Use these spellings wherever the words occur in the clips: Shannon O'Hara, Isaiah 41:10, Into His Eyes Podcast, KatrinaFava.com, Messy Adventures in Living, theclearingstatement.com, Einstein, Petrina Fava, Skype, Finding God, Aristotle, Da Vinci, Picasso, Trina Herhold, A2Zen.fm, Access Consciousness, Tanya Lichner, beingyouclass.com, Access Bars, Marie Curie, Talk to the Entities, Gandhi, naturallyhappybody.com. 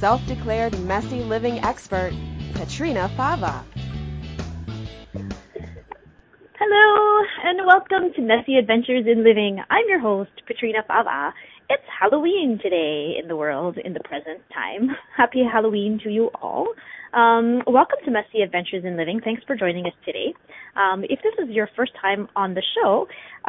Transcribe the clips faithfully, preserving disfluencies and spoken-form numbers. self-declared messy living expert, Petrina Fava. Hello, and welcome to Messy Adventures in Living. I'm your host, Petrina Fava. It's Halloween today in the world, in the present time. Happy Halloween to you all. Um, welcome to Messy Adventures in Living. Thanks for joining us today. Um, if this is your first time on the show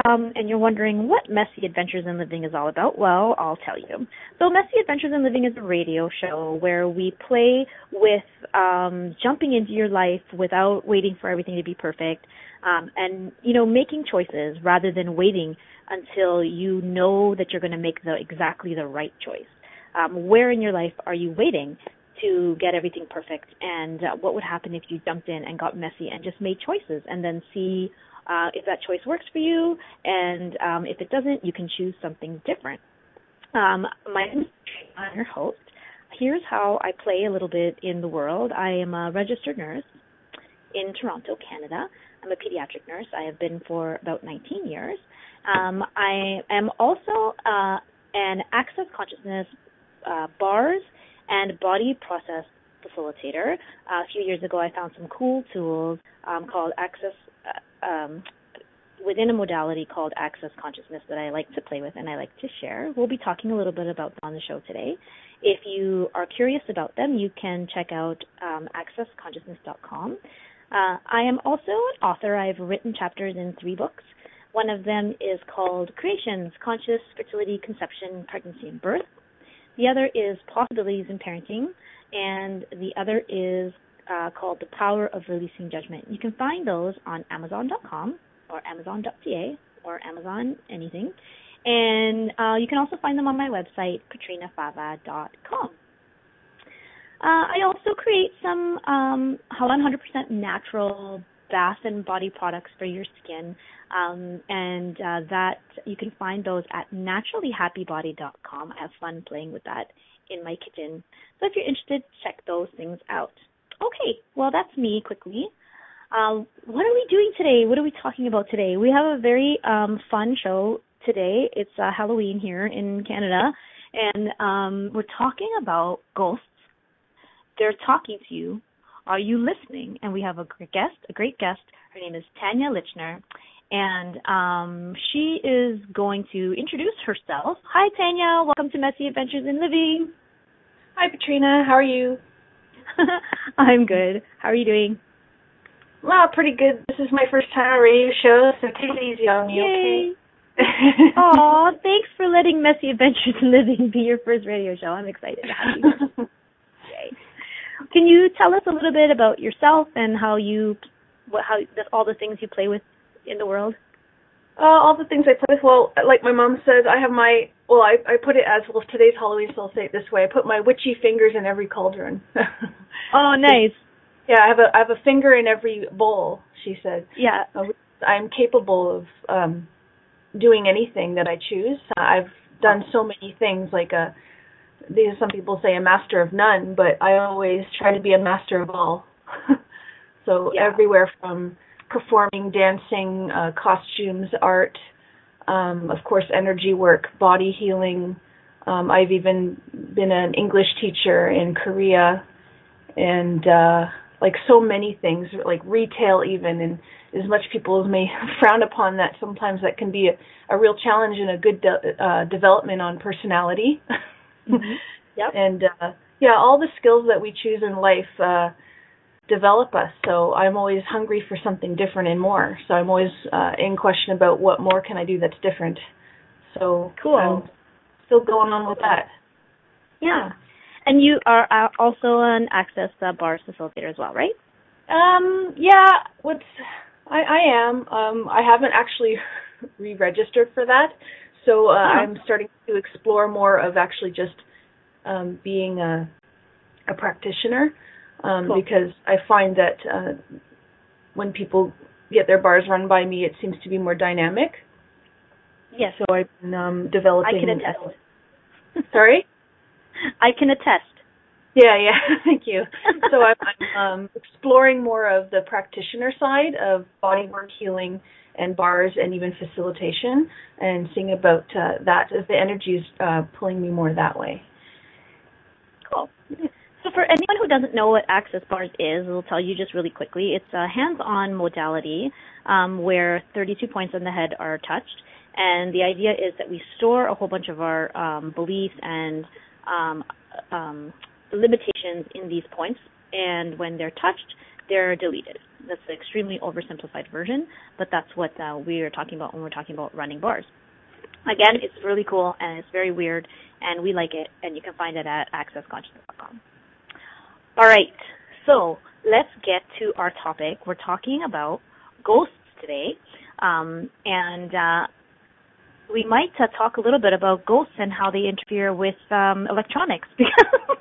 um, and you're wondering what Messy Adventures in Living is all about, well, I'll tell you. So Messy Adventures in Living is a radio show where we play with um, jumping into your life without waiting for everything to be perfect um, and, you know, making choices rather than waiting until you know that you're going to make the exactly the right choice. Um, where in your life are you waiting to get everything perfect? And uh, what would happen if you jumped in and got messy and just made choices and then see uh, if that choice works for you? And um, if it doesn't, you can choose something different. Um, my name is Trina Herhold. Here's how I play a little bit in the world. I am a registered nurse in Toronto, Canada. I'm a pediatric nurse. I have been for about nineteen years. Um, I am also uh, an Access Consciousness uh, Bars and Body Process Facilitator. Uh, a few years ago, I found some cool tools um, called Access, uh, um, within a modality called Access Consciousness that I like to play with and I like to share. We'll be talking a little bit about them on the show today. If you are curious about them, you can check out um, access consciousness dot com. Uh, I am also an author. I've written chapters in three books. One of them is called Creations, Conscious Fertility, Conception, Pregnancy, and Birth. The other is Possibilities in Parenting. And the other is uh, called The Power of Releasing Judgment. You can find those on amazon dot com or amazon dot c a or Amazon anything. And uh, you can also find them on my website, Katrina Fava dot com. Uh, I also create some um, one hundred percent natural bath and body products for your skin, um, and uh, that you can find those at naturally happy body dot com. I have fun playing with that in my kitchen. So if you're interested, check those things out. Okay, well, that's me quickly. Uh, what are we doing today? What are we talking about today? We have a very um, fun show today. It's uh, Halloween here in Canada, and um, we're talking about ghosts. They're talking to you. Are you listening? And we have a great guest, a great guest. Her name is Tanya Lichner, and um, she is going to introduce herself. Hi, Tanya. Welcome to Messy Adventures in Living. Hi, Petrina. How are you? I'm good. How are you doing? Well, pretty good. This is my first time on a radio show, so take it easy on me, okay? Aw, thanks for letting Messy Adventures in Living be your first radio show. I'm excited. Yay. Can you tell us a little bit about yourself and how you, what, how all the things you play with in the world? Uh, all the things I play with. Well, like my mom says, I have my. Well, I, I put it as well. Today's Halloween, so I'll say it this way. I put my witchy fingers in every cauldron. Oh, nice. Yeah, I have a I have a finger in every bowl. She said. Yeah. I'm capable of um, doing anything that I choose. I've done so many things, like a. These, some people say a master of none, but I always try to be a master of all. So yeah. Everywhere from performing, dancing, uh, costumes, art, um, of course, energy work, body healing. Um, I've even been an English teacher in Korea, and uh, like so many things, like retail even. And as much people as may frown upon that, sometimes that can be a, a real challenge and a good de- uh, development on personality. Mm-hmm. Yep. And uh, yeah, all the skills that we choose in life uh, develop us. So I'm always hungry for something different and more. So I'm always uh, in question about what more can I do that's different. So cool. I'm still going on with that. Yeah. And you are also an Access uh, Bars facilitator as well, right? Um. Yeah. What's I, I am. Um. I haven't actually re-registered for that. So uh, I'm starting to explore more of actually just um, being a a practitioner um, cool. because I find that uh, when people get their bars run by me, it seems to be more dynamic. Yes. So I've been um, developing... I can attest. A... Sorry? I can attest. Yeah, yeah. Thank you. So I'm, I'm um, exploring more of the practitioner side of bodywork healing and bars and even facilitation, and seeing about uh, that if the energy is uh, pulling me more that way. Cool. So for anyone who doesn't know what Access Bars is, we'll tell you just really quickly. It's a hands-on modality um, where thirty-two points on the head are touched, and the idea is that we store a whole bunch of our um, beliefs and um, um, limitations in these points, and when they're touched, they're deleted. That's an extremely oversimplified version, but that's what uh, we are talking about when we're talking about running bars. Again, it's really cool, and it's very weird, and we like it, and you can find it at access consciousness dot com. All right, so let's get to our topic. We're talking about ghosts today, um, and uh, we might uh, talk a little bit about ghosts and how they interfere with um, electronics, because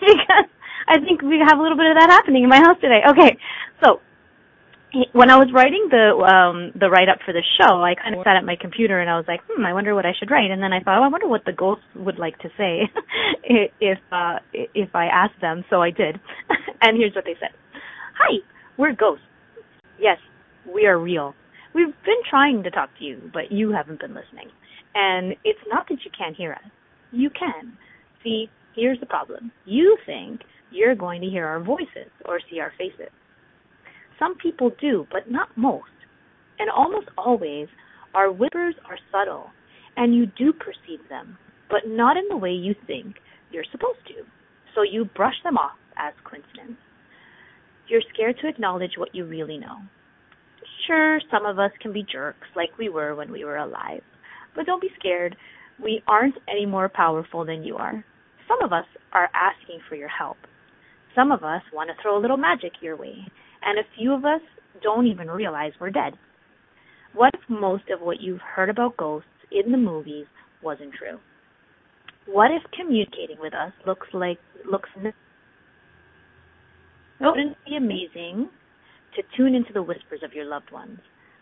because I think we have a little bit of that happening in my house today. Okay, so when I was writing the um, the write-up for the show, I kind of sat at my computer and I was like, hmm, I wonder what I should write. And then I thought, oh, I wonder what the ghosts would like to say if uh, if I asked them. So I did. And here's what they said. Hi, we're ghosts. Yes, we are real. We've been trying to talk to you, but you haven't been listening. And it's not that you can't hear us. You can. See, here's the problem. You think you're going to hear our voices or see our faces. Some people do, but not most. And almost always, our whispers are subtle, and you do perceive them, but not in the way you think you're supposed to. So you brush them off as coincidence. You're scared to acknowledge what you really know. Sure, some of us can be jerks like we were when we were alive, but don't be scared. We aren't any more powerful than you are. Some of us are asking for your help. Some of us want to throw a little magic your way, and a few of us don't even realize we're dead. What if most of what you've heard about ghosts in the movies wasn't true? What if communicating with us looks like looks n- wouldn't it be amazing to tune into the whispers of your loved ones?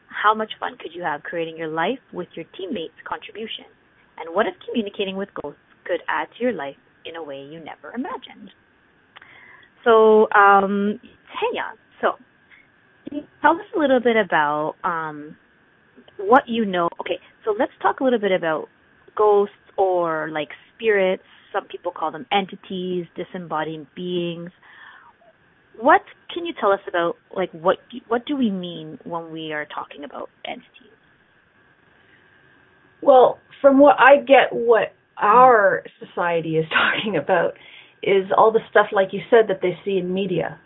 How much fun could you have creating your life with your teammates' contribution? And what if communicating with ghosts could add to your life in a way you never imagined? So, um, Tanya, so tell us a little bit about um, what you know. Okay, so let's talk a little bit about ghosts or like spirits. Some people call them entities, disembodied beings. What can you tell us about, like, what what do we mean when we are talking about entities? Well, from what I get, what our society is talking about is all the stuff, like you said, that they see in media,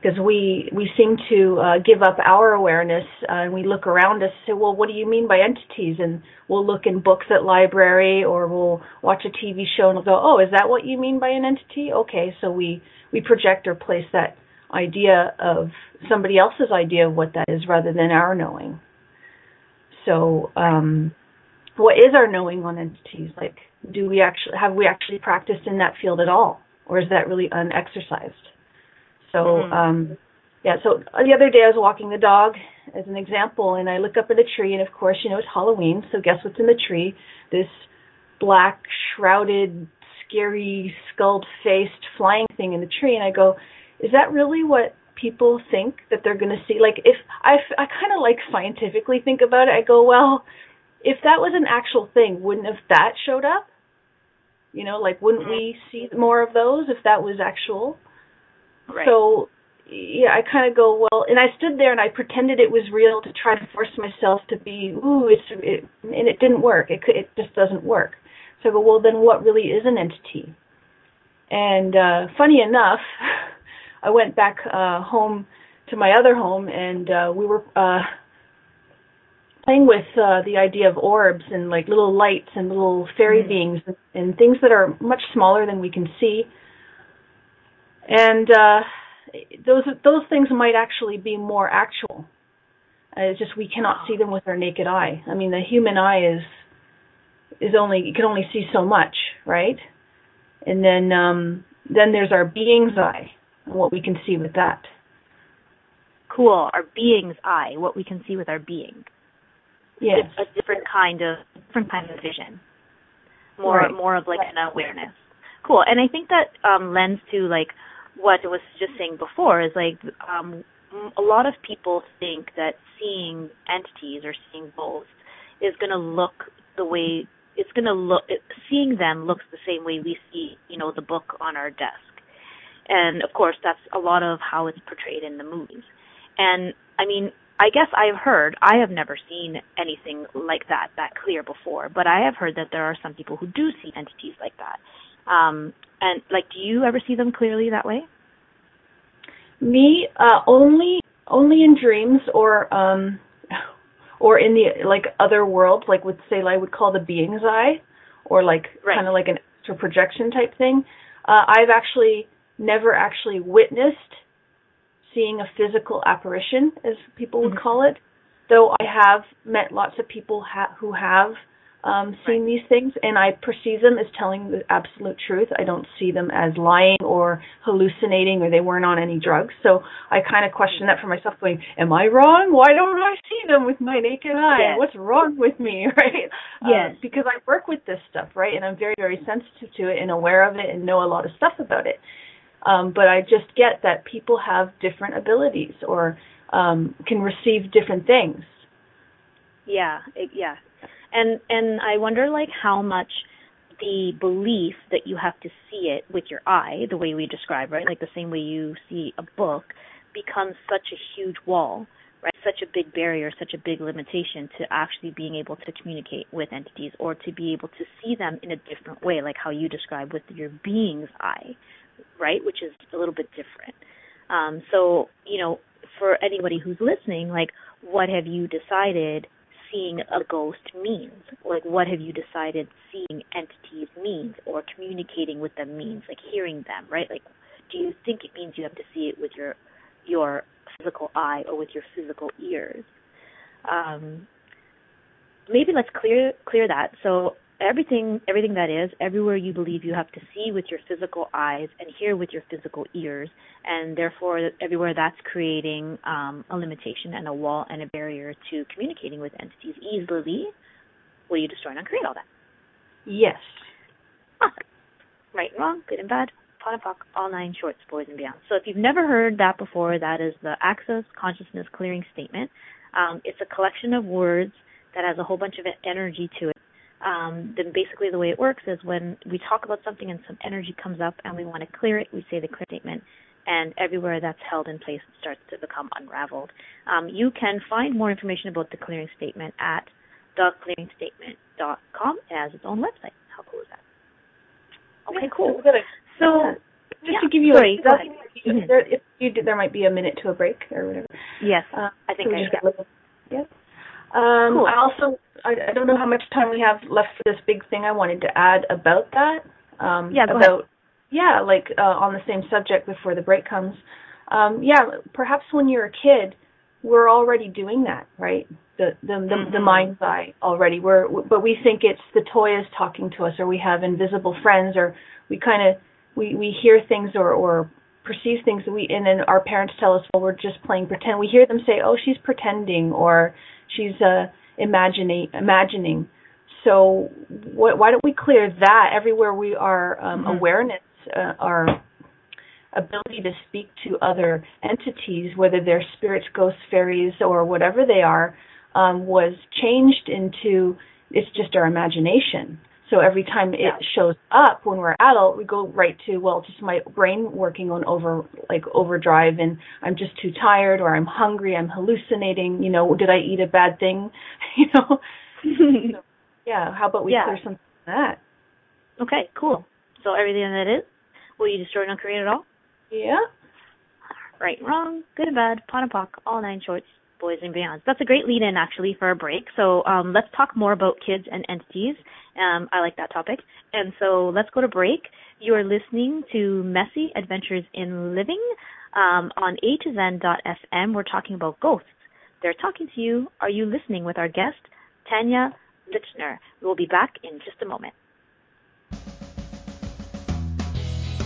because we, we seem to uh, give up our awareness, uh, and we look around us and say, well, what do you mean by entities? And we'll look in books at library, or we'll watch a T V show and we'll go, oh, is that what you mean by an entity? Okay, so we, we project or place that idea of somebody else's idea of what that is rather than our knowing. So um, what is our knowing on entities? Like, do we actually have we actually practiced in that field at all? Or is that really unexercised? So, mm-hmm. um, yeah, so the other day I was walking the dog, as an example, and I look up at a tree, and of course, you know, it's Halloween, so guess what's in the tree? This black, shrouded, scary, skulled-faced, flying thing in the tree, and I go, is that really what people think that they're going to see? Like, if I, I kind of, like, scientifically think about it, I go, well, if that was an actual thing, wouldn't have that showed up? You know, like, wouldn't we see more of those if that was actual? Right. So, yeah, I kind of go, well, and I stood there and I pretended it was real to try to force myself to be, ooh, it's, it, and it didn't work. It, it just doesn't work. So I go, well, then what really is an entity? And uh, funny enough, I went back uh, home to my other home, and uh, we were uh, playing with uh, the idea of orbs and, like, little lights and little fairy mm. beings and, and things that are much smaller than we can see. And uh, those those things might actually be more actual. Uh, it's just we cannot see them with our naked eye. I mean, the human eye is is only you can only see so much, right? And then um, Then there's our being's eye, and what we can see with that. Cool. Our being's eye, what we can see with our being. Yes. It's a different kind of different kind of vision. More right. more of like right. an awareness. Cool. And I think that um, lends to like what I was just saying before is like um, a lot of people think that seeing entities or seeing ghosts is going to look the way it's going to look. It, seeing them looks the same way we see, you know, the book on our desk. And of course, that's a lot of how it's portrayed in the movies. And I mean, I guess I've heard, I have never seen anything like that, that clear before, but I have heard that there are some people who do see entities like that. Um, and, like, do you ever see them clearly that way? Me, uh, only only in dreams or um, or in the, like, other worlds, like with, say, I would call the being's eye, or, like, right. kind of like an extra projection type thing. Uh, I've actually never actually witnessed seeing a physical apparition, as people would mm-hmm. call it, though I have met lots of people ha- who have um, seen right. these things, and I perceive them as telling the absolute truth. I don't see them as lying or hallucinating, or they weren't on any drugs. So I kind of question that for myself, going, am I wrong? Why don't I see them with my naked eye? Yes. What's wrong with me, right? Yes. Um, because I work with this stuff, right, and I'm very, very sensitive to it and aware of it and know a lot of stuff about it. Um, but I just get that people have different abilities or um, can receive different things. Yeah, it, yeah. And and I wonder, like, how much the belief that you have to see it with your eye, the way we describe, right, like the same way you see a book, becomes such a huge wall, right, such a big barrier, such a big limitation to actually being able to communicate with entities or to be able to see them in a different way, like how you describe with your being's eye. Right, which is a little bit different. Um, so, you know, for anybody who's listening, like, what have you decided seeing a ghost means? Like, what have you decided seeing entities means or communicating with them means, like hearing them, right? Like, do you think it means you have to see it with your your physical eye or with your physical ears? Um, maybe let's clear clear that. So, Everything everything that is, everywhere you believe you have to see with your physical eyes and hear with your physical ears, and therefore everywhere that's creating um, a limitation and a wall and a barrier to communicating with entities easily, will you destroy and uncreate all that? Yes. Ah, right and wrong, good and bad, pot and pock, all nine shorts, boys and beyond. So if you've never heard that before, that is the Access Consciousness Clearing Statement. Um, it's a collection of words that has a whole bunch of energy to it. Um, then basically the way it works is when we talk about something and some energy comes up and we want to clear it, we say the clear statement, and everywhere that's held in place starts to become unraveled. Um, you can find more information about the clearing statement at the clearing statement dot com. It has its own website. How cool is that? Okay, yeah, cool. So, so just yeah, to give you sorry, a mm-hmm. there, if you did, there might be a minute to a break or whatever. Yes, uh, I think so I just got yeah. Um, cool. I also, I, I don't know how much time we have left for this big thing I wanted to add about that. Um, yeah, go about, ahead. Yeah, like uh, on the same subject before the break comes. Um, yeah, perhaps when you're a kid, we're already doing that, right? The the, mm-hmm. the the mind's eye already. We're but we think it's the toy is talking to us, or we have invisible friends, or we kind of we, we hear things or or perceive things that we and then our parents tell us, well, we're just playing pretend. We hear them say, oh, she's pretending, or she's uh, imagining, imagining. So wh- why don't we clear that everywhere we are um, mm-hmm. awareness, uh, our ability to speak to other entities, whether they're spirits, ghosts, fairies, or whatever they are, um, was changed into it's just our imagination. So every time it yeah. shows up when we're adult, we go right to, well, just my brain working on over like overdrive, and I'm just too tired, or I'm hungry, I'm hallucinating. You know, did I eat a bad thing? You know, so, yeah. How about we yeah. clear something like that? Okay, cool. So everything that is, will you destroy and uncreate it all? Yeah. Right, wrong, good and bad, pot and pock, all nine shorts, boys and beyonds. That's a great lead-in, actually, for our break. So um, let's talk more about kids and entities. Um, I like that topic. And so let's go to break. You are listening to Messy Adventures in Living um, on A two Zen dot F M. We're talking about ghosts. They're talking to you. Are you listening with our guest, Tanya Lichner? We'll be back in just a moment.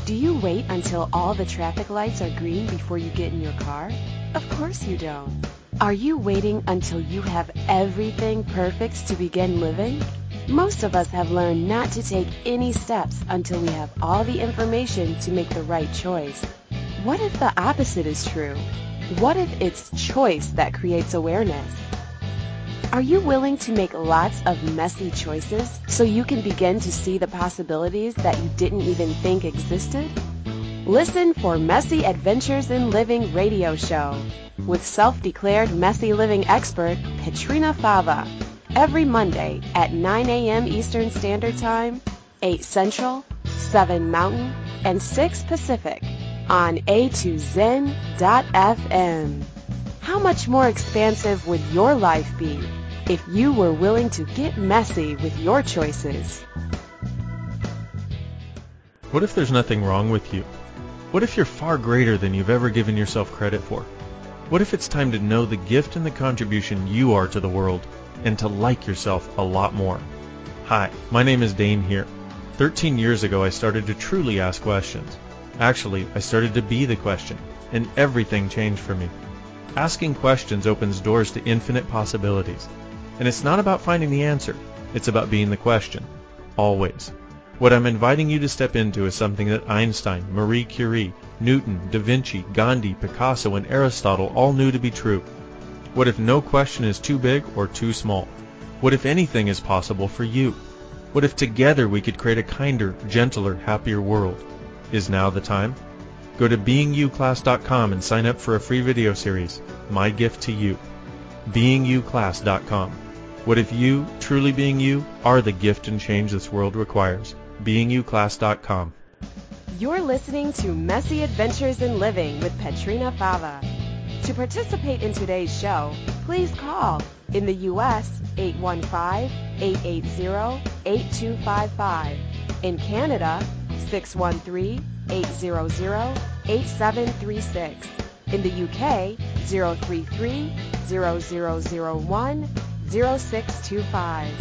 Do you wait until all the traffic lights are green before you get in your car? Of course you don't. Are you waiting until you have everything perfect to begin living? Most of us have learned not to take any steps until we have all the information to make the right choice. What if the opposite is true? What if it's choice that creates awareness? Are you willing to make lots of messy choices so you can begin to see the possibilities that you didn't even think existed? Listen for Messy Adventures in Living radio show with self-declared messy living expert Petrina Fava every Monday at nine a.m. Eastern Standard Time, eight Central, seven Mountain, and six Pacific on A two Zen dot f m. How much more expansive would your life be if you were willing to get messy with your choices? What if there's nothing wrong with you? What if you're far greater than you've ever given yourself credit for? What if it's time to know the gift and the contribution you are to the world and to like yourself a lot more? Hi, my name is Dane here. thirteen years ago, I started to truly ask questions. Actually, I started to be the question, and everything changed for me. Asking questions opens doors to infinite possibilities. And it's not about finding the answer. It's about being the question. Always. What I'm inviting you to step into is something that Einstein, Marie Curie, Newton, Da Vinci, Gandhi, Picasso, and Aristotle all knew to be true. What if no question is too big or too small? What if anything is possible for you? What if together we could create a kinder, gentler, happier world? Is now the time? Go to being you class dot com and sign up for a free video series, My Gift to You. being you class dot com. What if you, truly being you, are the gift and change this world requires? being you class dot com. You're listening to Messy Adventures in Living with Petrina Fava. To participate in today's show, please call, in the U S, eight one five, eight eight zero, eight two five five. In Canada, six one three, eight zero zero, eight seven three six. In the U K, zero three three, zero zero zero one, zero six two five.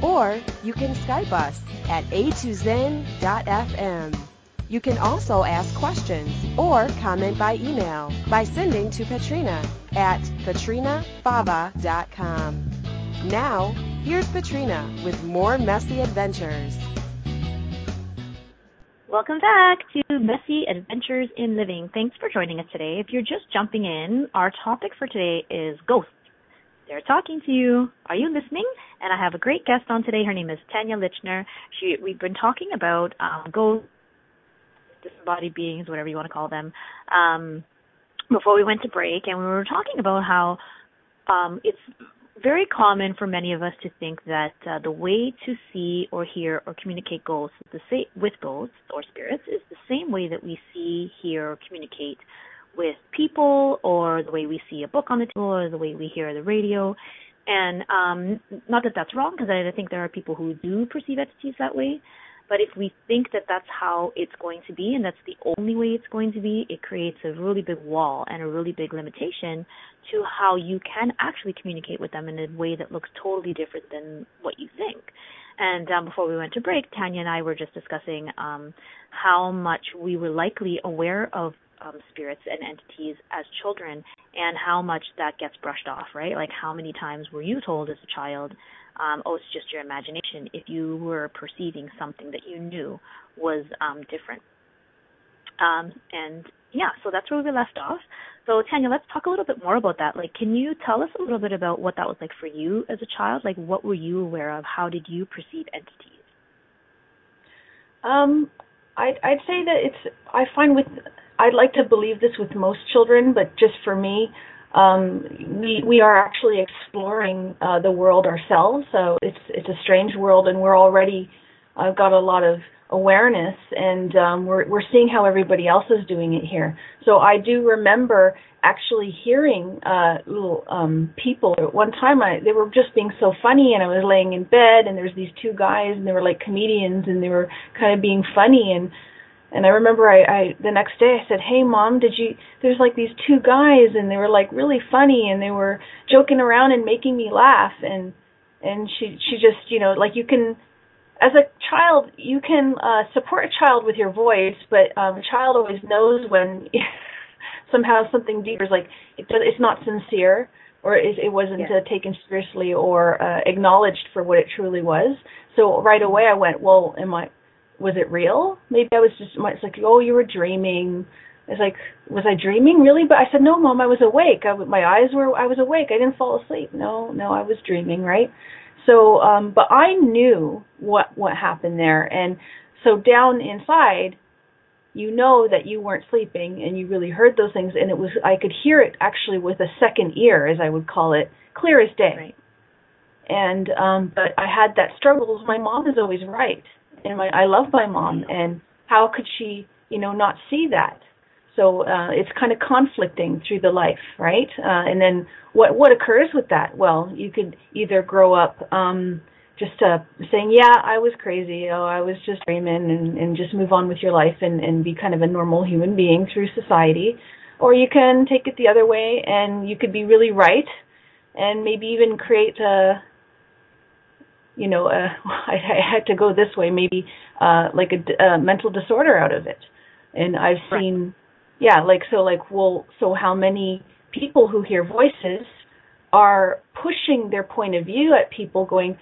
Or you can Skype us at A two Zen dot f m. You can also ask questions or comment by email by sending to Petrina at Katrina Fava dot com. Now, here's Petrina with more Messy Adventures. Welcome back to Messy Adventures in Living. Thanks for joining us today. If you're just jumping in, our topic for today is ghosts. They're talking to you. Are you listening? And I have a great guest on today. Her name is Tanya Lichner. She, we've been talking about um, ghosts, disembodied beings, whatever you want to call them, um, before we went to break. And we were talking about how um, it's very common for many of us to think that uh, the way to see or hear or communicate ghosts the sa- with ghosts or spirits is the same way that we see, hear, or communicate with people, or the way we see a book on the table, or the way we hear the radio. And um, not that that's wrong, because I think there are people who do perceive entities that way. But if we think that that's how it's going to be and that's the only way it's going to be, it creates a really big wall and a really big limitation to how you can actually communicate with them in a way that looks totally different than what you think. And um, before we went to break, Tanya and I were just discussing um, how much we were likely aware of um, spirits and entities as children and how much that gets brushed off, right? Like, how many times were you told as a child, Um, oh, it's just your imagination, if you were perceiving something that you knew was um, different. Um, and, yeah, so that's where we left off. So, Tanya, let's talk a little bit more about that. Like, can you tell us a little bit about what that was like for you as a child? Like, what were you aware of? How did you perceive entities? Um, I'd, I'd say that it's, I find with, I'd like to believe this with most children, but just for me, Um, we we are actually exploring uh, the world ourselves, so it's it's a strange world, and we're already uh, got a lot of awareness, and um, we're we're seeing how everybody else is doing it here. So I do remember actually hearing uh, little um, people. At one time, I, they were just being so funny, and I was laying in bed, and there was these two guys, and they were like comedians, and they were kind of being funny, and. And I remember I, I the next day I said, "Hey, Mom, did you, there's like these two guys and they were like really funny and they were joking around and making me laugh." And and she she just, you know, like you can as a child, you can uh, support a child with your voice, but um, a child always knows when somehow something deeper is like, it, it's not sincere, or it, it wasn't yeah. uh, taken seriously or uh, acknowledged for what it truly was. So right away I went, well, am I, was it real? Maybe I was just, it's like, oh, you were dreaming. It's like, was I dreaming really? But I said, no, Mom, I was awake. I, my eyes were, I was awake. I didn't fall asleep. No, no, I was dreaming, right? So, um, but I knew what, what happened there. And so down inside, you know that you weren't sleeping and you really heard those things. And it was, I could hear it actually with a second ear, as I would call it, clear as day. Right. And, um, but I had that struggle. My mom is always right. And my, I love my mom. And how could she, you know, not see that? So uh, it's kind of conflicting through the life, right? Uh, and then what what occurs with that? Well, you could either grow up um, just uh, saying, yeah, I was crazy, oh, I was just dreaming, and, and just move on with your life and, and be kind of a normal human being through society. Or you can take it the other way, and you could be really right and maybe even create a, you know, a, I, I had to go this way, maybe uh, like a, a mental disorder out of it. And I've seen... Right. Yeah, like, so, like, well, so how many people who hear voices are pushing their point of view at people going,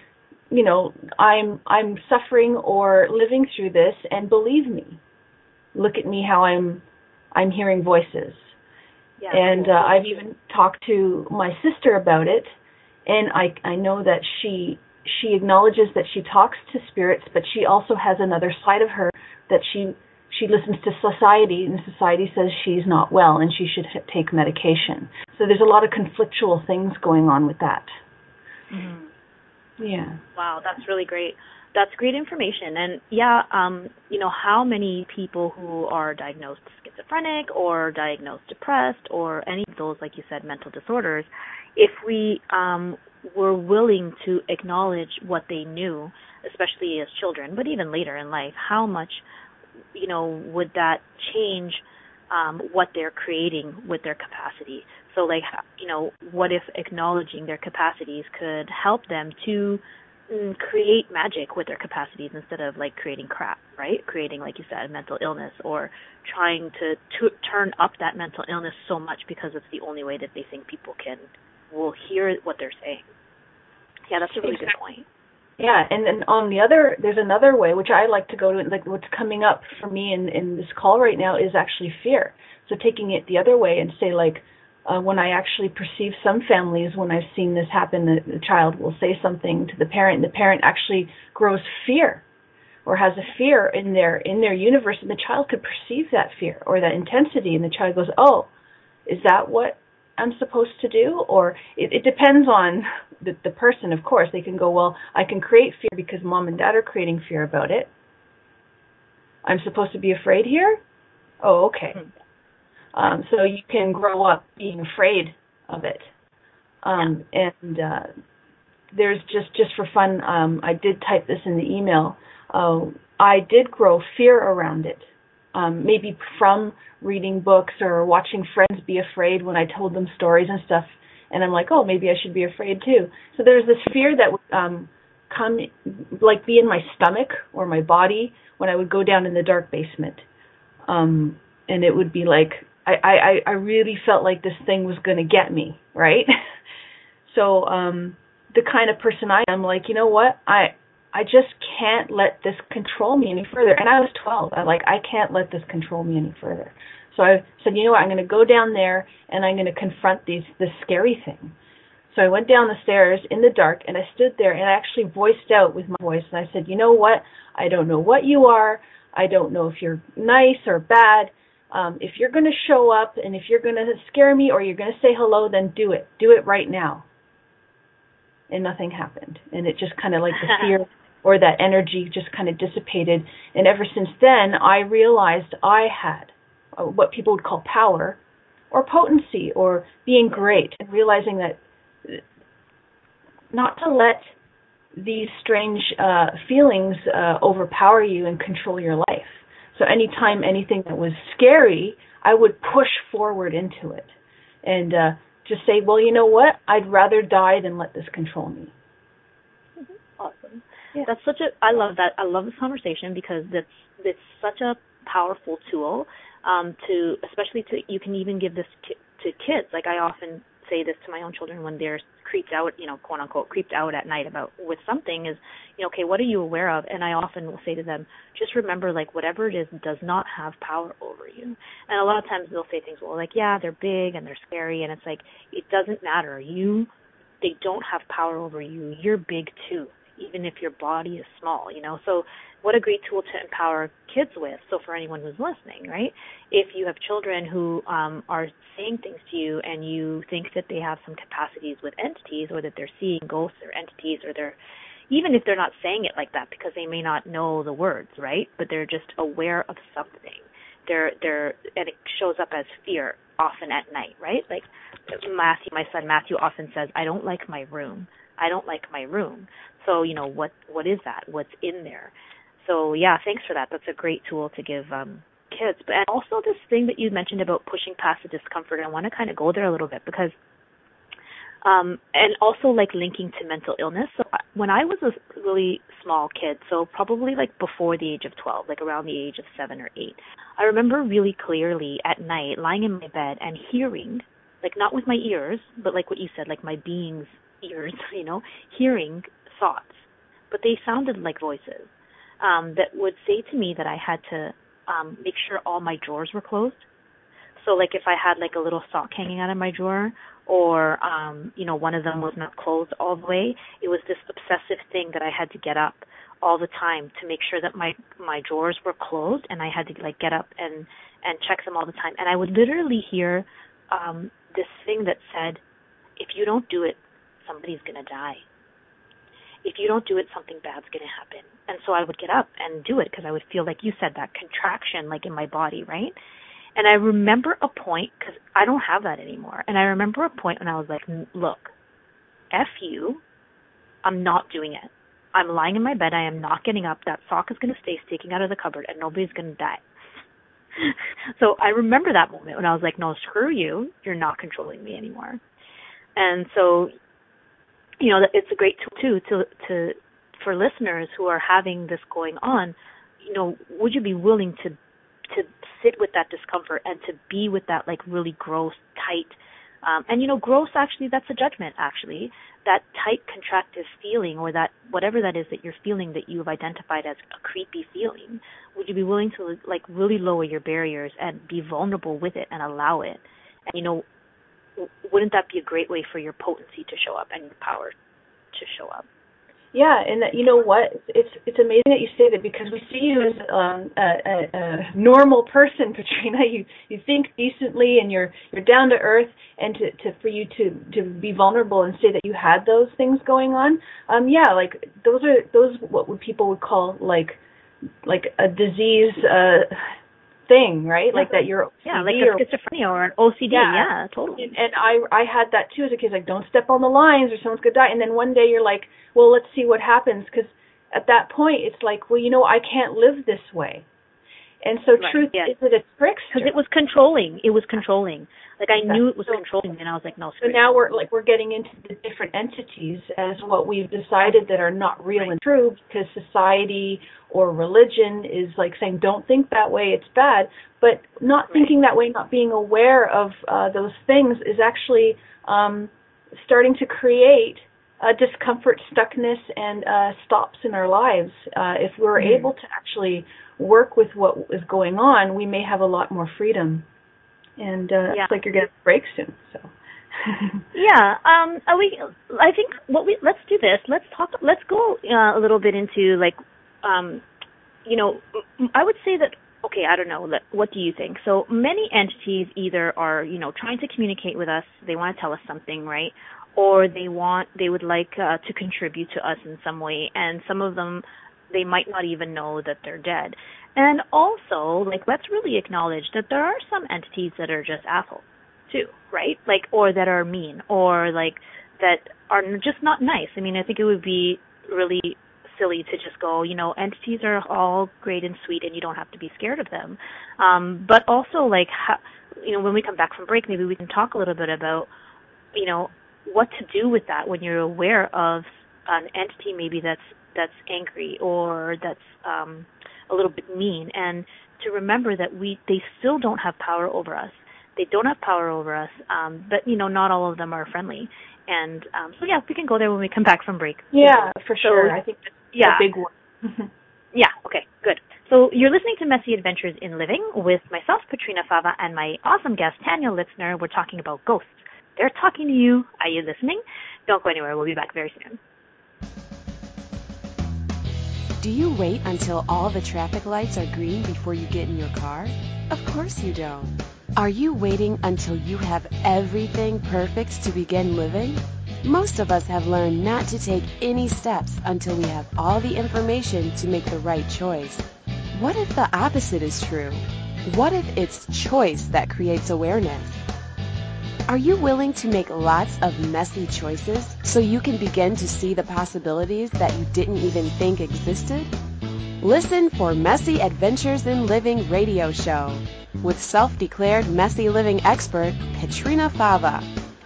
you know, I'm I'm suffering or living through this, and believe me, look at me how I'm I'm hearing voices. Yeah, and uh, I've even talked to my sister about it, and I, I know that she she acknowledges that she talks to spirits, but she also has another side of her that she... She listens to society, and society says she's not well and she should ha- take medication. So there's a lot of conflictual things going on with that. Mm-hmm. Yeah. Wow, that's really great. That's great information. And, yeah, um, you know, how many people who are diagnosed schizophrenic or diagnosed depressed or any of those, like you said, mental disorders, if we um, were willing to acknowledge what they knew, especially as children, but even later in life, how much... you know, would that change um, what they're creating with their capacity? So, like, you know, what if acknowledging their capacities could help them to mm, create magic with their capacities instead of, like, creating crap, right? Creating, like you said, mental illness or trying to t- turn up that mental illness so much because it's the only way that they think people can will hear what they're saying. Yeah, that's a really good point. Yeah, and then on the other, there's another way, which I like to go to, like what's coming up for me in, in this call right now is actually fear. So taking it the other way and say, like, uh, when I actually perceive some families, when I've seen this happen, the, the child will say something to the parent, and the parent actually grows fear or has a fear in their, in their universe, and the child could perceive that fear or that intensity, and the child goes, oh, is that what I'm supposed to do? Or it, it depends on the, the person, of course. They can go, well, I can create fear because mom and dad are creating fear about it. I'm supposed to be afraid here? Oh, okay. Mm-hmm. Um, so you can grow up being afraid of it. Um, yeah. And uh, there's just, just for fun, um, I did type this in the email. Uh, I did grow fear around it. Um, maybe from reading books or watching friends be afraid when I told them stories and stuff. And I'm like, oh, maybe I should be afraid too. So there's this fear that would um, come, like be in my stomach or my body when I would go down in the dark basement. Um, and it would be like, I, I, I really felt like this thing was going to get me, right? So um, the kind of person I am, like, you know what, I... I just can't let this control me any further. And I was twelve. I like I can't let this control me any further. So I said, you know what? I'm going to go down there and I'm going to confront these this scary thing. So I went down the stairs in the dark and I stood there and I actually voiced out with my voice and I said, you know what? I don't know what you are. I don't know if you're nice or bad. Um, if you're going to show up and if you're going to scare me or you're going to say hello, then do it. Do it right now. And nothing happened. And it just kind of like the fear. Or that energy just kind of dissipated. And ever since then, I realized I had what people would call power or potency or being great, and realizing that not to let these strange uh, feelings uh, overpower you and control your life. So anytime anything that was scary, I would push forward into it and uh, just say, well, you know what? I'd rather die than let this control me. Awesome. yeah. that's such a, I love that. I love this conversation because that's, that's such a powerful tool um, to, especially to, you can even give this to, to kids. Like I often say this to my own children when they're creeped out, you know, quote unquote, creeped out at night about with something is, you know, okay, what are you aware of? And I often will say to them, just remember, like, whatever it is does not have power over you. And a lot of times they'll say things, well, like, yeah, they're big and they're scary. And it's like, it doesn't matter. You, they don't have power over you. You're big too, even if your body is small, you know. So what a great tool to empower kids with. So for anyone who's listening, right, if you have children who um, are saying things to you and you think that they have some capacities with entities or that they're seeing ghosts or entities or they're, even if they're not saying it like that because they may not know the words, right, but they're just aware of something. They're, they're, and it shows up as fear often at night, right? Like Matthew, my son Matthew often says, I don't like my room. I don't like my room. So, you know, what what is that? What's in there? So, yeah, thanks for that. That's a great tool to give um, kids. But and also this thing that you mentioned about pushing past the discomfort, I want to kind of go there a little bit because, um, and also like linking to mental illness. So when I was a really small kid, so probably like before the age of twelve, like around the age of seven or eight, I remember really clearly at night lying in my bed and hearing, like not with my ears, but like what you said, like my being's ears, you know, hearing thoughts, but they sounded like voices um, that would say to me that I had to um, make sure all my drawers were closed. So like if I had like a little sock hanging out of my drawer or, um, you know, one of them was not closed all the way, it was this obsessive thing that I had to get up all the time to make sure that my, my drawers were closed and I had to like get up and, and check them all the time. And I would literally hear um, this thing that said, if you don't do it, somebody's going to die. If you don't do it, something bad's going to happen. And so I would get up and do it because I would feel, like you said, that contraction like in my body, right? And I remember a point, because I don't have that anymore, and I remember a point when I was like, look, F you, I'm not doing it. I'm lying in my bed. I am not getting up. That sock is going to stay sticking out of the cupboard and nobody's going to die. So I remember that moment when I was like, no, screw you. You're not controlling me anymore. And so, you know, it's a great tool too to, to for listeners who are having this going on. You know, would you be willing to to sit with that discomfort and to be with that like really gross, tight, um, and you know, gross actually that's a judgment actually that tight contractive feeling or that whatever that is that you're feeling that you've identified as a creepy feeling. Would you be willing to like really lower your barriers and be vulnerable with it and allow it? And you know, wouldn't that be a great way for your potency to show up and your power to show up? Yeah, and that, you know what? It's it's amazing that you say that because we see you as um, a, a, a normal person, Petrina. You you think decently and you're you're down to earth, and to, to for you to, to be vulnerable and say that you had those things going on. Um, yeah, like those are those what would people would call like like a disease. Uh, thing, right? Like that you're O C D yeah, like a schizophrenia or an O C D. Yeah, yeah totally. And, and I I had that too as a kid. Like, don't step on the lines or someone's gonna die. And then one day you're like, well, let's see what happens. Because at that point it's like, well, you know, I can't live this way. And so right. Truth yes. is it a trickster? Because it was controlling. It was controlling. Like I That's knew it was so controlling, and I was like, no. So now we're like we're getting into the different entities as what we've decided that are not real right. and true because society or religion is like saying don't think that way, it's bad. But not right. thinking that way, not being aware of uh, those things is actually um, starting to create uh, discomfort, stuckness, and uh, stops in our lives. Uh, if we're mm. able to actually work with what is going on, we may have a lot more freedom. And uh, yeah. it's like you're getting a break soon. So yeah, um, are we? I think what we let's do this. Let's talk. Let's go uh, a little bit into like, um, you know, I would say that. Okay, I don't know. What do you think? So many entities either are you know trying to communicate with us. They want to tell us something, right? Or they want they would like uh, to contribute to us in some way. And some of them, they might not even know that they're dead. And also, like, let's really acknowledge that there are some entities that are just assholes, too, right? Like, or that are mean, or, like, that are just not nice. I mean, I think it would be really silly to just go, you know, entities are all great and sweet, and you don't have to be scared of them. Um, but also, like, how, you know, when we come back from break, maybe we can talk a little bit about, you know, what to do with that when you're aware of an entity maybe that's that's angry or that's um, a little bit mean, and to remember that we they still don't have power over us. They don't have power over us, um, but, you know, not all of them are friendly. And um, so, yeah, we can go there when we come back from break. Yeah, for sure. So, I think that's yeah. a big one. Yeah, okay, good. So you're listening to Messy Adventures in Living with myself, Petrina Fava, and my awesome guest, Tanya Lichner. We're talking about ghosts. They're talking to you. Are you listening? Don't go anywhere. We'll be back very soon. Do you wait until all the traffic lights are green before you get in your car? Of course you don't. Are you waiting until you have everything perfect to begin living? Most of us have learned not to take any steps until we have all the information to make the right choice. What if the opposite is true? What if it's choice that creates awareness? Are you willing to make lots of messy choices so you can begin to see the possibilities that you didn't even think existed? Listen for Messy Adventures in Living radio show with self-declared messy living expert, Petrina Fava,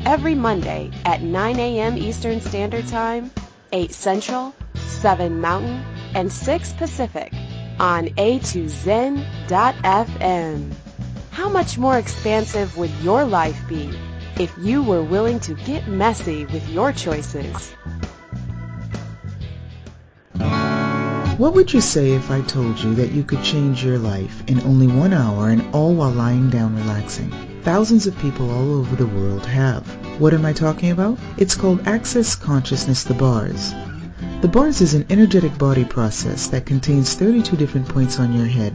every Monday at nine a.m. Eastern Standard Time, eight Central, seven Mountain, and six Pacific on A two Zen dot f m. How much more expansive would your life be if you were willing to get messy with your choices? What would you say if I told you that you could change your life in only one hour and all while lying down relaxing? Thousands of people all over the world have. What am I talking about? It's called Access Consciousness, the Bars. The Bars is an energetic body process that contains thirty-two different points on your head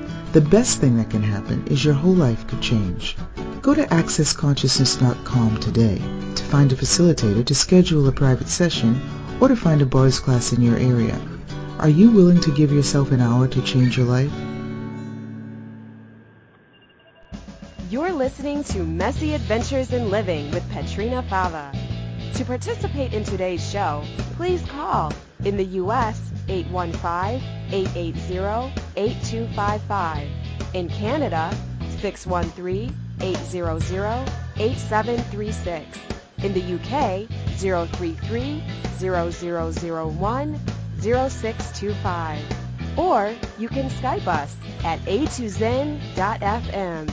The best thing that can happen is your whole life could change. Go to access consciousness dot com today to find a facilitator to schedule a private session or to find a Bars class in your area. Are you willing to give yourself an hour to change your life? You're listening to Messy Adventures in Living with Petrina Fava. To participate in today's show, please call in the U S eight one five, eight eight zero, eight two five five, in Canada six one three, eight zero zero, eight seven three six, in the U K zero three three, zero zero zero one, zero six two five, or you can Skype us at A two Zen dot f m.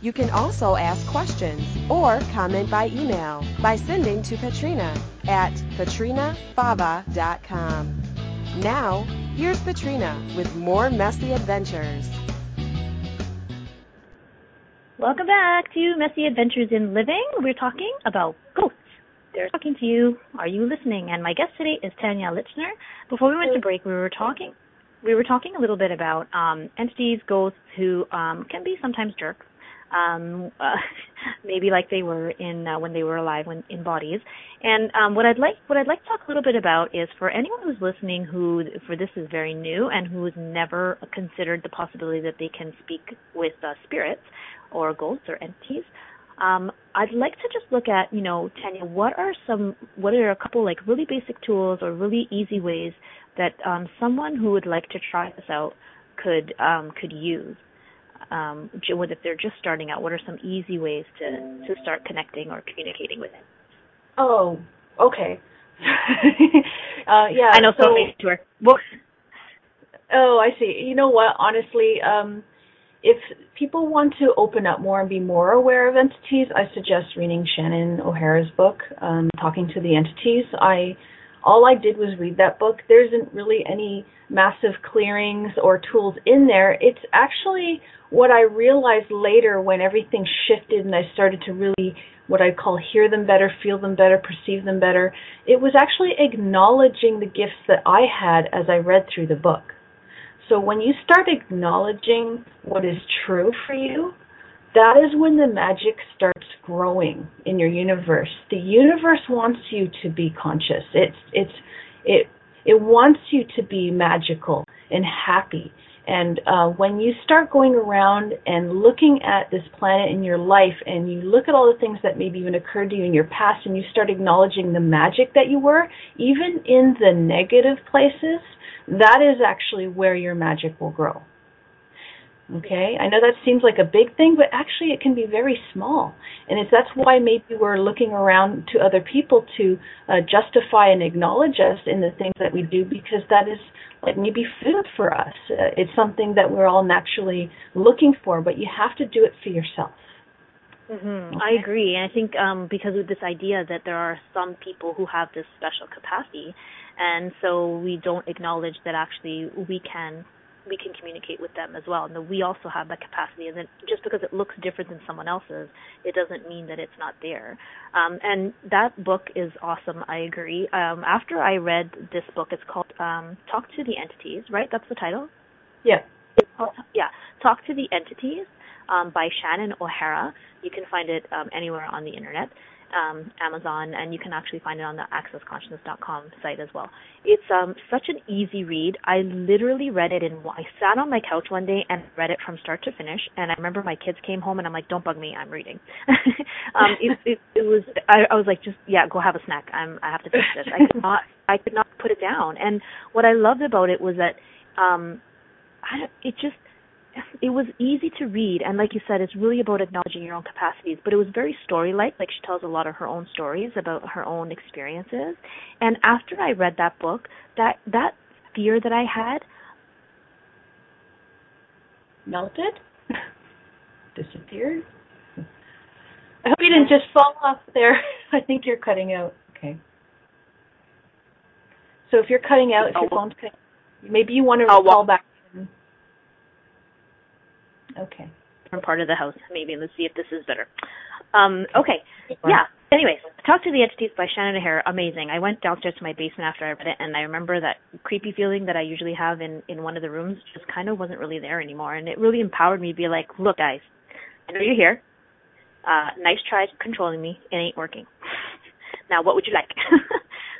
You can also ask questions or comment by email by sending to Petrina at Katrina Fava dot com. Now, here's Petrina with more Messy Adventures. Welcome back to Messy Adventures in Living. We're talking about ghosts. They're talking to you. Are you listening? And my guest today is Tanya Lichner. Before we went to break, we were talking we were talking a little bit about um, entities, ghosts who um, can be sometimes jerks. Um, uh, maybe like they were in uh, when they were alive, when in bodies. And um, what I'd like, what I'd like to talk a little bit about is for anyone who's listening who, for this is very new and who's never considered the possibility that they can speak with uh, spirits or ghosts or entities. Um, I'd like to just look at, you know, Tanya, what are some, what are a couple like really basic tools or really easy ways that um, someone who would like to try this out could um, could use. Um, if they're just starting out, what are some easy ways to, to start connecting or communicating with it? Oh, okay. uh, yeah, I know so many to her. Oh, I see. You know what? Honestly, um, if people want to open up more and be more aware of entities, I suggest reading Shannon O'Hara's book, um, Talking to the Entities. I all I did was read that book. There isn't really any massive clearings or tools in there. It's actually what I realized later when everything shifted and I started to really, what I call, hear them better, feel them better, perceive them better. It was actually acknowledging the gifts that I had as I read through the book. So when you start acknowledging what is true for you, that is when the magic starts growing in your universe. The universe wants you to be conscious. It's it's it it wants you to be magical and happy And uh, when you start going around and looking at this planet in your life, and you look at all the things that maybe even occurred to you in your past, and you start acknowledging the magic that you were, even in the negative places, that is actually where your magic will grow. Okay, I know that seems like a big thing, but actually it can be very small. And it's, that's why maybe we're looking around to other people to uh, justify and acknowledge us in the things that we do, because that is like maybe food for us. Uh, it's something that we're all naturally looking for, but you have to do it for yourself. Mm-hmm. Okay? I agree. And I think um, because of this idea that there are some people who have this special capacity, and so we don't acknowledge that actually we can we can communicate with them as well, and that we also have that capacity, and that just because it looks different than someone else's, it doesn't mean that it's not there. Um, and that book is awesome, I agree. Um, after I read this book, it's called um, Talk to the Entities, right? That's the title? Yeah. It's called, yeah, Talk to the Entities um, by Shannon O'Hara. You can find it um, anywhere on the internet. Um, Amazon, and you can actually find it on the access consciousness dot com site as well. It's um, such an easy read. I literally read it in, I sat on my couch one day and read it from start to finish, and I remember my kids came home and I'm like, don't bug me, I'm reading. um, it, it, it was, I, I was like, just, yeah, go have a snack. I'm, I have to finish this. I could not, I could not put it down. And what I loved about it was that um, I don't, it just, it was easy to read, and like you said, it's really about acknowledging your own capacities, but it was very story-like, like she tells a lot of her own stories about her own experiences. And after I read that book, that that fear that I had melted, disappeared. I hope you didn't just fall off there. I think you're cutting out. Okay. So if you're cutting out, if your phone's cutting out, maybe you want to call back. Okay. From part of the house, maybe. Let's see if this is better. Um, okay. Yeah. Anyways, Talk to the Entities by Shannon O'Hara. Amazing. I went downstairs to my basement after I read it, and I remember that creepy feeling that I usually have in, in one of the rooms just kind of wasn't really there anymore. And it really empowered me to be like, look, guys, I know you're here. Uh, nice try controlling me. It ain't working. Now, what would you like?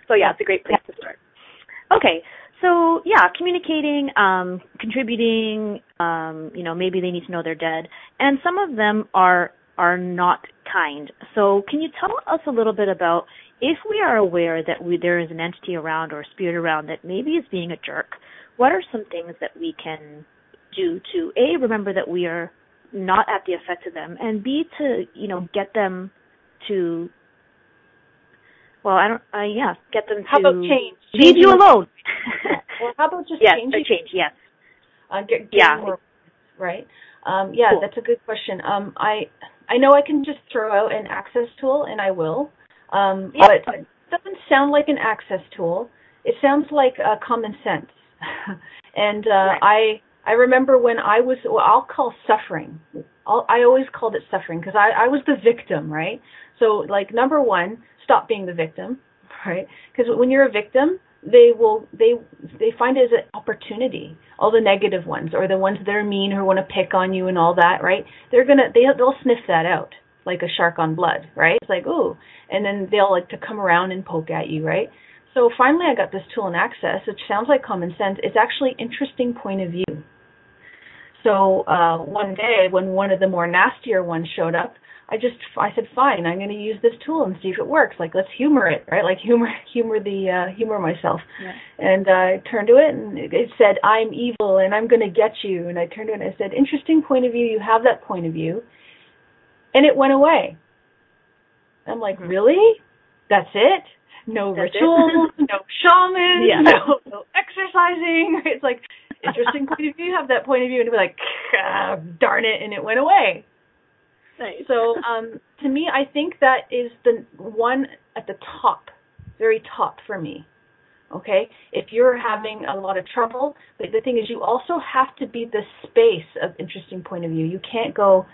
So, yeah, it's a great place to start. Okay. So, yeah, communicating, um, contributing, um, you know, maybe they need to know they're dead. And some of them are are not kind. So can you tell us a little bit about if we are aware that we, there is an entity around or a spirit around that maybe is being a jerk, what are some things that we can do to, A, remember that we are not at the effect of them, and B, to, you know, get them to, well, I don't, uh, yeah, get them to... How about change? Leave you alone. Well, how about just yes, change? change? Yes, uh, get, get yeah. More, right. Um, yeah, cool. That's a good question. Um, I I know I can just throw out an access tool, and I will. Um, yeah. But it doesn't sound like an access tool. It sounds like uh, common sense. and uh, right. I I remember when I was, well, I'll call suffering. I'll, I always called it suffering because I, I was the victim, right? So, like, number one, stop being the victim, right? Because when you're a victim, they will they they find it as an opportunity. All the negative ones, or the ones that are mean or want to pick on you and all that, right? They're gonna they they'll sniff that out like a shark on blood, right? It's like, ooh, and then they'll like to come around and poke at you, right? So finally, I got this tool in Access, which sounds like common sense. It's actually interesting point of view. So uh, one day when one of the more nastier ones showed up, I just I said, fine, I'm going to use this tool and see if it works. Like, let's humor it, right? Like humor humor the uh, humor myself. Yeah. And uh, I turned to it, and it said, I'm evil, and I'm going to get you. And I turned to it, and I said, interesting point of view. You have that point of view. And it went away. I'm like, mm-hmm. Really? That's it? No That's rituals, it? no shamans, yeah. no, no exercising. It's like, interesting point of view. You have that point of view. And it was like, ah, darn it. And it went away. Nice. So um, to me, I think that is the one at the top, very top for me, okay? If you're having a lot of trouble, but the thing is you also have to be the space of interesting point of view. You can't go,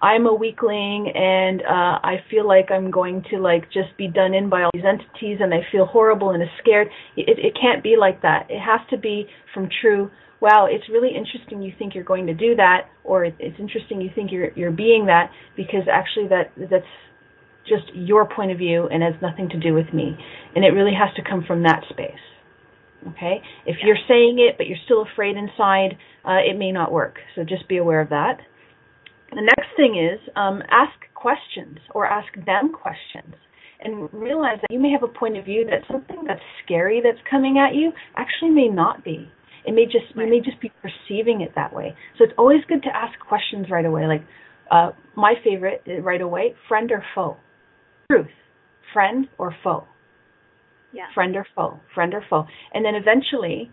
I'm a weakling and uh, I feel like I'm going to like just be done in by all these entities and I feel horrible and is scared. It, it can't be like that. It has to be from true wow, it's really interesting you think you're going to do that, or it's interesting you think you're you're being that, because actually that that's just your point of view and has nothing to do with me. And it really has to come from that space. Okay? If yeah. you're saying it, but you're still afraid inside, uh, it may not work. So just be aware of that. The next thing is um, ask questions or ask them questions. And realize that you may have a point of view that something that's scary that's coming at you actually may not be. It may just right. you may just be perceiving it that way. So it's always good to ask questions right away. Like uh, my favorite right away: friend or foe? Truth, friend or foe? Yeah. Friend or foe? Friend or foe? And then eventually,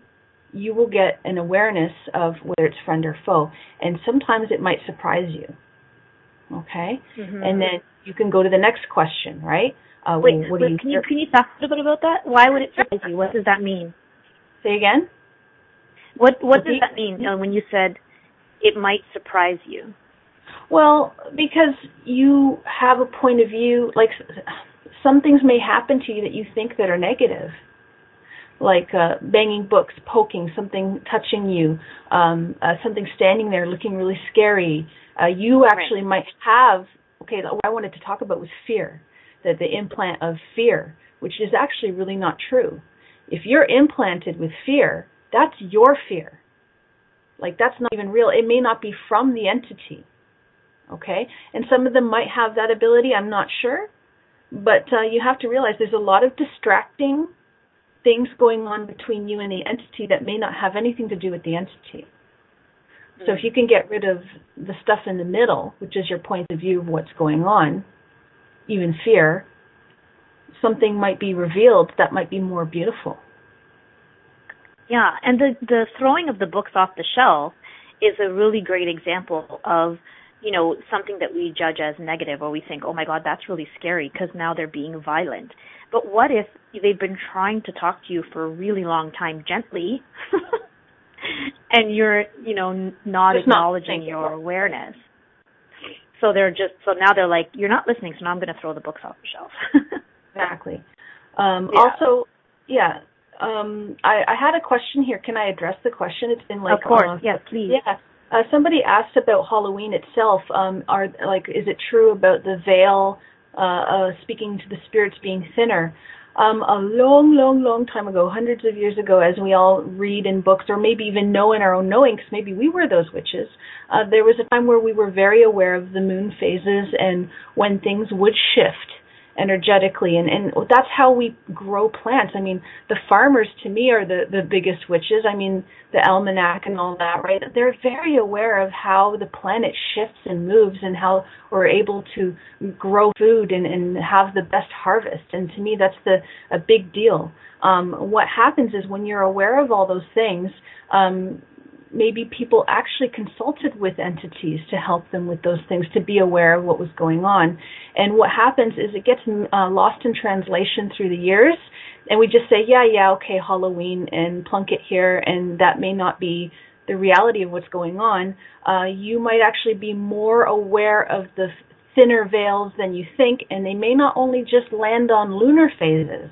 you will get an awareness of whether it's friend or foe. And sometimes it might surprise you. Okay, mm-hmm. And then you can go to the next question, right? Uh, Wait, what do you can you can you talk a little bit about that? Why would it surprise you? What does that mean? Say again. What What does that mean when you said it might surprise you? Well, because you have a point of view. Like some things may happen to you that you think that are negative, like uh, banging books, poking, something touching you, um, uh, something standing there looking really scary. Uh, you actually right. might have, okay, what I wanted to talk about was fear, that the implant of fear, which is actually really not true. If you're implanted with fear, that's your fear. Like, that's not even real. It may not be from the entity, okay? And some of them might have that ability, I'm not sure. But uh, you have to realize there's a lot of distracting things going on between you and the entity that may not have anything to do with the entity. So if you can get rid of the stuff in the middle, which is your point of view of what's going on, even fear, something might be revealed that might be more beautiful. Yeah, and the, the throwing of the books off the shelf is a really great example of, you know, something that we judge as negative, or we think, oh my God, that's really scary because now they're being violent. But what if they've been trying to talk to you for a really long time gently and you're, you know, not just acknowledging not your awareness. So they're just, so now they're like, you're not listening, so now I'm going to throw the books off the shelf. Exactly. Um, yeah. Also, yeah, um, I, I had a question here. Can I address the question? It's been like, of course, uh, yes, please. Yeah. Uh, somebody asked about Halloween itself. Um, are like, is it true about the veil uh, uh, speaking to the spirits being thinner? Um, a long, long, long time ago, hundreds of years ago, as we all read in books or maybe even know in our own knowing, because maybe we were those witches, uh, there was a time where we were very aware of the moon phases and when things would shift energetically. And, and that's how we grow plants. I mean, the farmers, to me, are the, the biggest witches. I mean, the almanac and all that, right? They're very aware of how the planet shifts and moves and how we're able to grow food and, and have the best harvest. And to me, that's the a big deal. Um, what happens is when you're aware of all those things, um, maybe people actually consulted with entities to help them with those things, to be aware of what was going on. And what happens is it gets uh, lost in translation through the years, and we just say, yeah, yeah, okay, Halloween, and plunk it here, and that may not be the reality of what's going on. Uh, you might actually be more aware of the thinner veils than you think, and they may not only just land on lunar phases.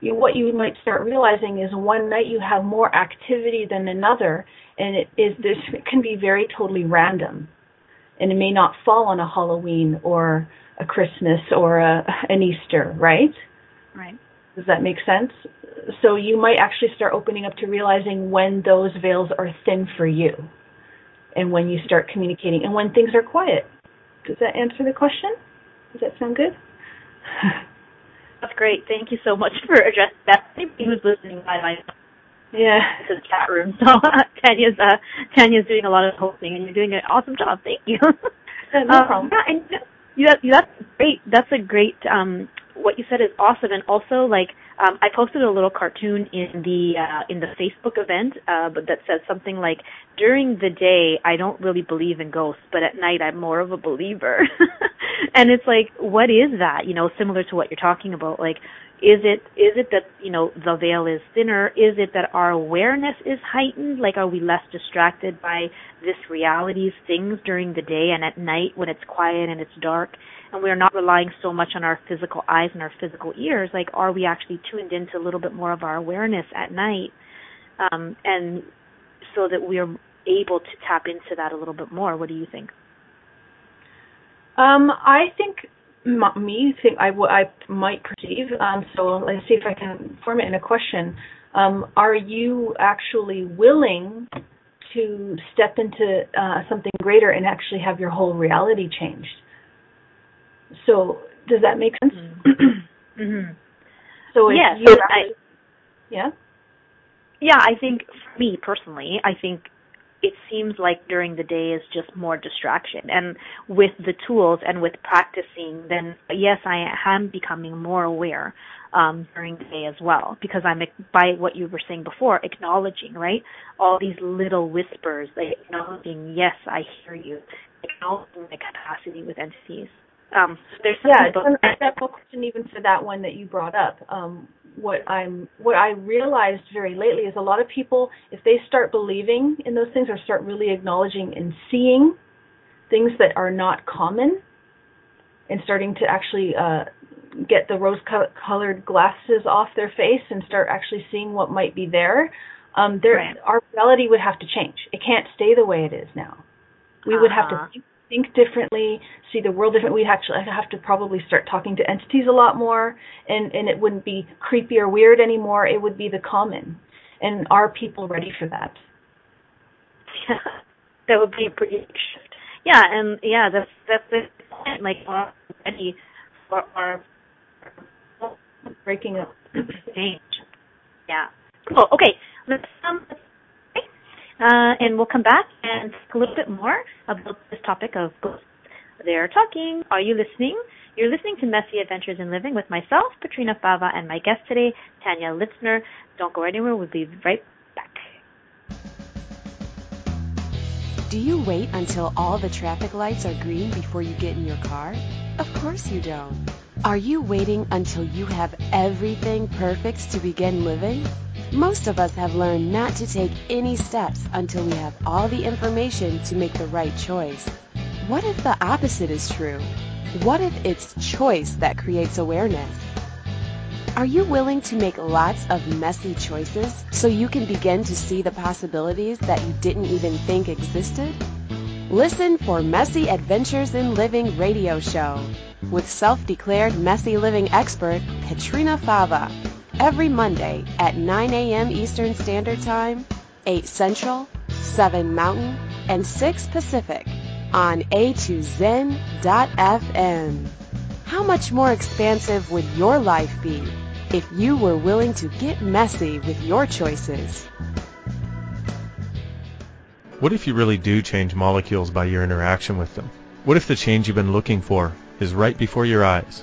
You, what you might start realizing is one night you have more activity than another, and it is this it can be very totally random, and it may not fall on a Halloween or a Christmas or a, an Easter, right? Right. Does that make sense? So you might actually start opening up to realizing when those veils are thin for you, and when you start communicating, and when things are quiet. Does that answer the question? Does that sound good? That's great. Thank you so much for addressing that. Anybody who's listening by my yeah. This is a chat room. So uh, Tanya's uh, Tanya's doing a lot of hosting, and you're doing an awesome job. Thank you. Yeah, no um, problem. Yeah, and you, you, that's great. That's a great. Um, what you said is awesome, and also like um, I posted a little cartoon in the uh, in the Facebook event, uh, but that says something like, "During the day, I don't really believe in ghosts, but at night, I'm more of a believer." And it's like, what is that? You know, similar to what you're talking about. Like, is it is it that, you know, the veil is thinner? Is it that our awareness is heightened? Like, are we less distracted by this reality's things during the day and at night when it's quiet and it's dark? And we're not relying so much on our physical eyes and our physical ears. Like, are we actually tuned into a little bit more of our awareness at night? Um, and so that we are able to tap into that a little bit more. What do you think? Um, I think m- me think I, w- I might perceive. Um, so let's see if I can form it in a question. Um, are you actually willing to step into uh, something greater and actually have your whole reality changed? So does that make sense? Mm-hmm. Mm-hmm. So if yeah, you so actually, I, yeah? Yeah, I think for me personally, I think it seems like during the day is just more distraction. And with the tools and with practicing, then yes, I am becoming more aware um, during the day as well, because I'm, by what you were saying before, acknowledging, right, all these little whispers, like acknowledging, yes, I hear you, acknowledging the capacity with entities. Um, there's yeah, it's a question even for that one that you brought up. Um, what I'm, what I realized very lately is a lot of people, if they start believing in those things or start really acknowledging and seeing things that are not common, and starting to actually uh, get the rose-colored glasses off their face and start actually seeing what might be there, um, there right. our reality would have to change. It can't stay the way it is now. We uh-huh. would have to think think differently, see the world differently. We'd actually have to probably start talking to entities a lot more, and, and it wouldn't be creepy or weird anymore. It would be the common. And are people ready for that? Yeah, that would be a pretty big shift. Yeah, and yeah, that's that's the point. Like, are ready for our breaking up change? Yeah. Cool. Okay. Let's um. Uh, and we'll come back and talk a little bit more about this topic of ghosts. They're talking. Are you listening? You're listening to Messy Adventures in Living with myself, Petrina Fava, and my guest today, Tanya Lichner. Don't go anywhere. We'll be right back. Do you wait until all the traffic lights are green before you get in your car? Of course you don't. Are you waiting until you have everything perfect to begin living? Most of us have learned not to take any steps until we have all the information to make the right choice. What if the opposite is true? What if it's choice that creates awareness? Are you willing to make lots of messy choices so you can begin to see the possibilities that you didn't even think existed? Listen for Messy Adventures in Living radio show with self-declared messy living expert Petrina Fava. Every Monday at nine a.m. Eastern Standard Time, eight Central, seven Mountain, and six Pacific on A two Zen dot f m. How much more expansive would your life be if you were willing to get messy with your choices? What if you really do change molecules by your interaction with them? What if the change you've been looking for is right before your eyes?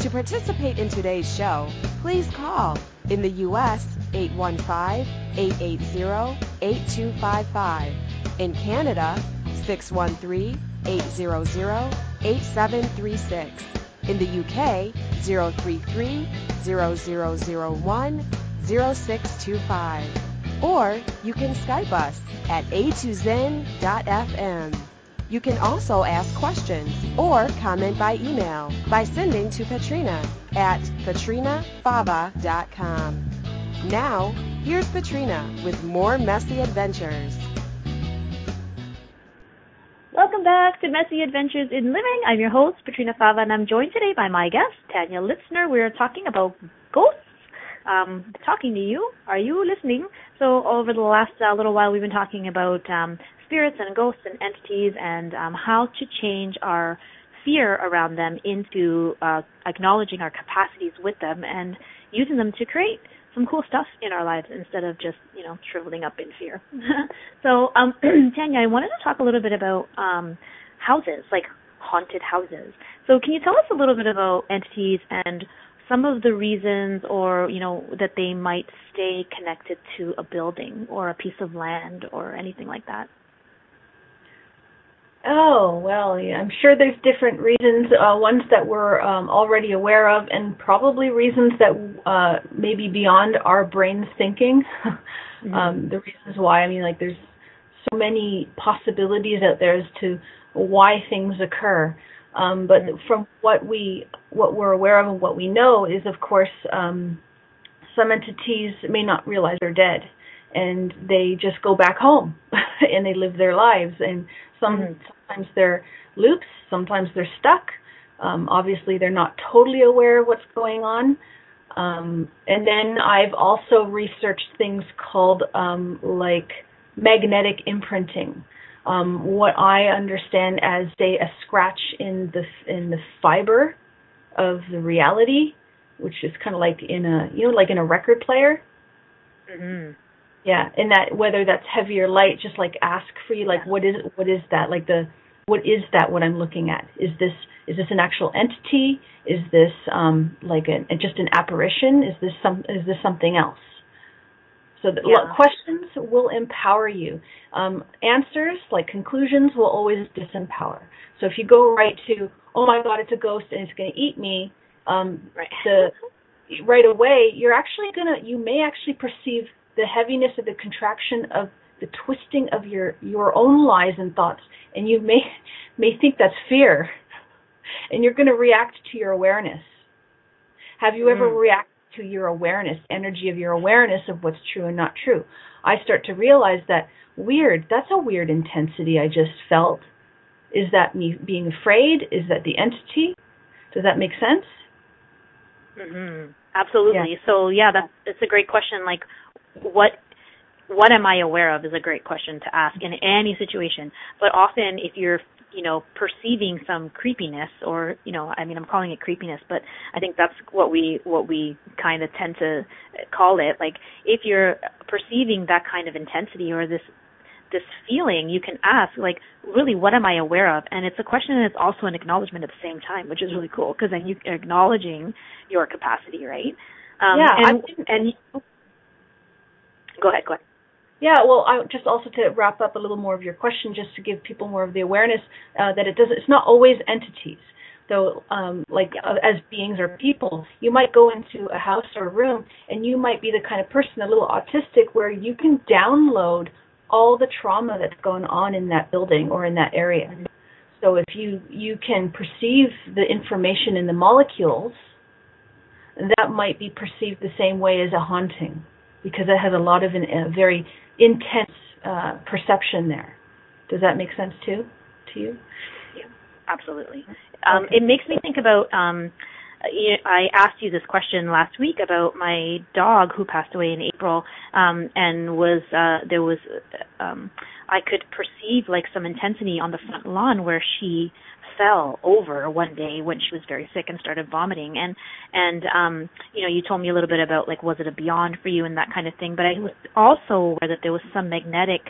To participate in today's show, please call, in the U S, eight one five, eight eight zero, eight two five five, in Canada, six one three, eight zero zero, eight seven three six, in the U K, zero three three, zero zero zero one, zero six two five, or you can Skype us at A two Zen dot f m. You can also ask questions or comment by email by sending to Petrina at Katrina Fava dot com. Now, here's Petrina with more Messy Adventures. Welcome back to Messy Adventures in Living. I'm your host, Petrina Fava, and I'm joined today by my guest, Tanya Lichner. We're talking about ghosts. Um, talking to you. Are you listening? So over the last uh, little while, we've been talking about Um, spirits and ghosts and entities and um, how to change our fear around them into uh, acknowledging our capacities with them and using them to create some cool stuff in our lives instead of just, you know, shriveling up in fear. So, um, Tanya, I wanted to talk a little bit about um, houses, like haunted houses. So can you tell us a little bit about entities and some of the reasons or, you know, that they might stay connected to a building or a piece of land or anything like that? Oh, well, yeah, I'm sure there's different reasons, uh, ones that we're um, already aware of and probably reasons that uh, maybe beyond our brain's thinking. Mm-hmm. um, the reasons why, I mean, like there's so many possibilities out there as to why things occur. Um, but from what we what we're aware of and what we know is, of course, um, some entities may not realize they're dead, and they just go back home and they live their lives. And some mm-hmm. sometimes they're loops, sometimes they're stuck. Um, obviously, they're not totally aware of what's going on. Um, and then I've also researched things called um, like magnetic imprinting. Um, what I understand as, say, a scratch in the in the fiber of the reality, which is kind of like in a you know like in a record player. Mm-hmm. Yeah, and that whether that's heavy or light, just like ask for you, like yeah. what is what is that? Like the what is that? What I'm looking at is this is this an actual entity? Is this um, like a, just an apparition? Is this some is this something else? So the, yeah. questions will empower you. Um, answers, like conclusions, will always disempower. So if you go right to, oh my God, it's a ghost and it's going to eat me, um, right. The, right away you're actually gonna, you may actually perceive the heaviness of the contraction of the twisting of your, your own lies and thoughts, and you may may think that's fear, and you're going to react to your awareness. Have you ever mm. reacted? To your awareness, energy of your awareness of what's true and not true. I start to realize that, weird, that's a weird intensity I just felt. Is that me being afraid? Is that the entity? Does that make sense? Mm-hmm. Absolutely. Yeah. So, yeah, that's, that's a great question. Like, what what am I aware of is a great question to ask in any situation. But often if you're you know, perceiving some creepiness or, you know, I mean, I'm calling it creepiness, but I think that's what we, what we kind of tend to call it. Like if you're perceiving that kind of intensity or this, this feeling, you can ask like, really, what am I aware of? And it's a question and it's also an acknowledgement at the same time, which is really cool. Cause then you're acknowledging your capacity, right? Um, yeah. And, and oh, go ahead, go ahead. Yeah, well, I, just also to wrap up a little more of your question, just to give people more of the awareness uh, that it doesn't. It's not always entities, though. Um, like uh, as beings or people, you might go into a house or a room, and you might be the kind of person, a little autistic, where you can download all the trauma that's going on in that building or in that area. Mm-hmm. So if you you can perceive the information in the molecules, that might be perceived the same way as a haunting, because it has a lot of an, a very intense uh, perception there. Does that make sense too, to you? Yeah, absolutely. Um, okay. It makes me think about, um, I asked you this question last week about my dog who passed away in April, um, and was uh, there was, um, I could perceive like some intensity on the front lawn where she fell over one day when she was very sick and started vomiting. And, and um, you know, you told me a little bit about, like, was it a beyond for you and that kind of thing. But I was also aware that there was some magnetic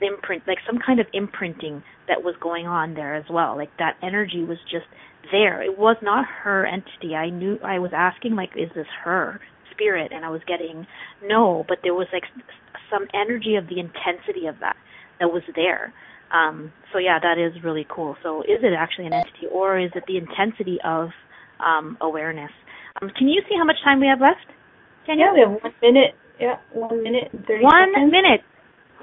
imprint, like some kind of imprinting that was going on there as well. Like that energy was just there. It was not her entity. I knew, I was asking, like, is this her spirit? And I was getting no, but there was, like, some energy of the intensity of that that was there. Um, so yeah, that is really cool. So is it actually an entity or is it the intensity of um, awareness? Um, can you see how much time we have left? Can yeah, you? We have one minute. Yeah, one minute and thirty one seconds. One minute.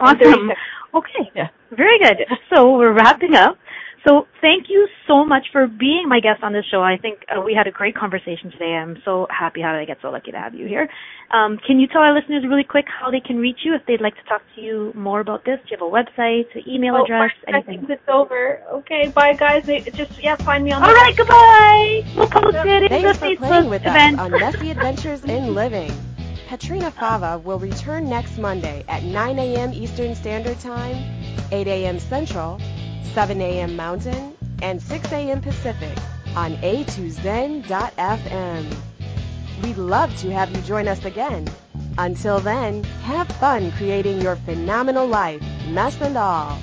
Awesome. Okay. Yeah. Very good. So we're wrapping up. So thank you so much for being my guest on this show. I think uh, we had a great conversation today. I'm so happy how I get so lucky to have you here. Um, can you tell our listeners really quick how they can reach you if they'd like to talk to you more about this? Do you have a website, an email oh, address, anything? I think it's over. Okay, bye guys. Just yeah, find me on. All the right, goodbye. We'll post it in the Facebook with event us on Messy Adventures in Living. Petrina Fava will return next Monday at nine a.m. Eastern Standard Time, eight a.m. Central, seven a.m. Mountain, and six a.m. Pacific on A two Zen dot f m. We'd love to have you join us again. Until then, have fun creating your phenomenal life, mess and all.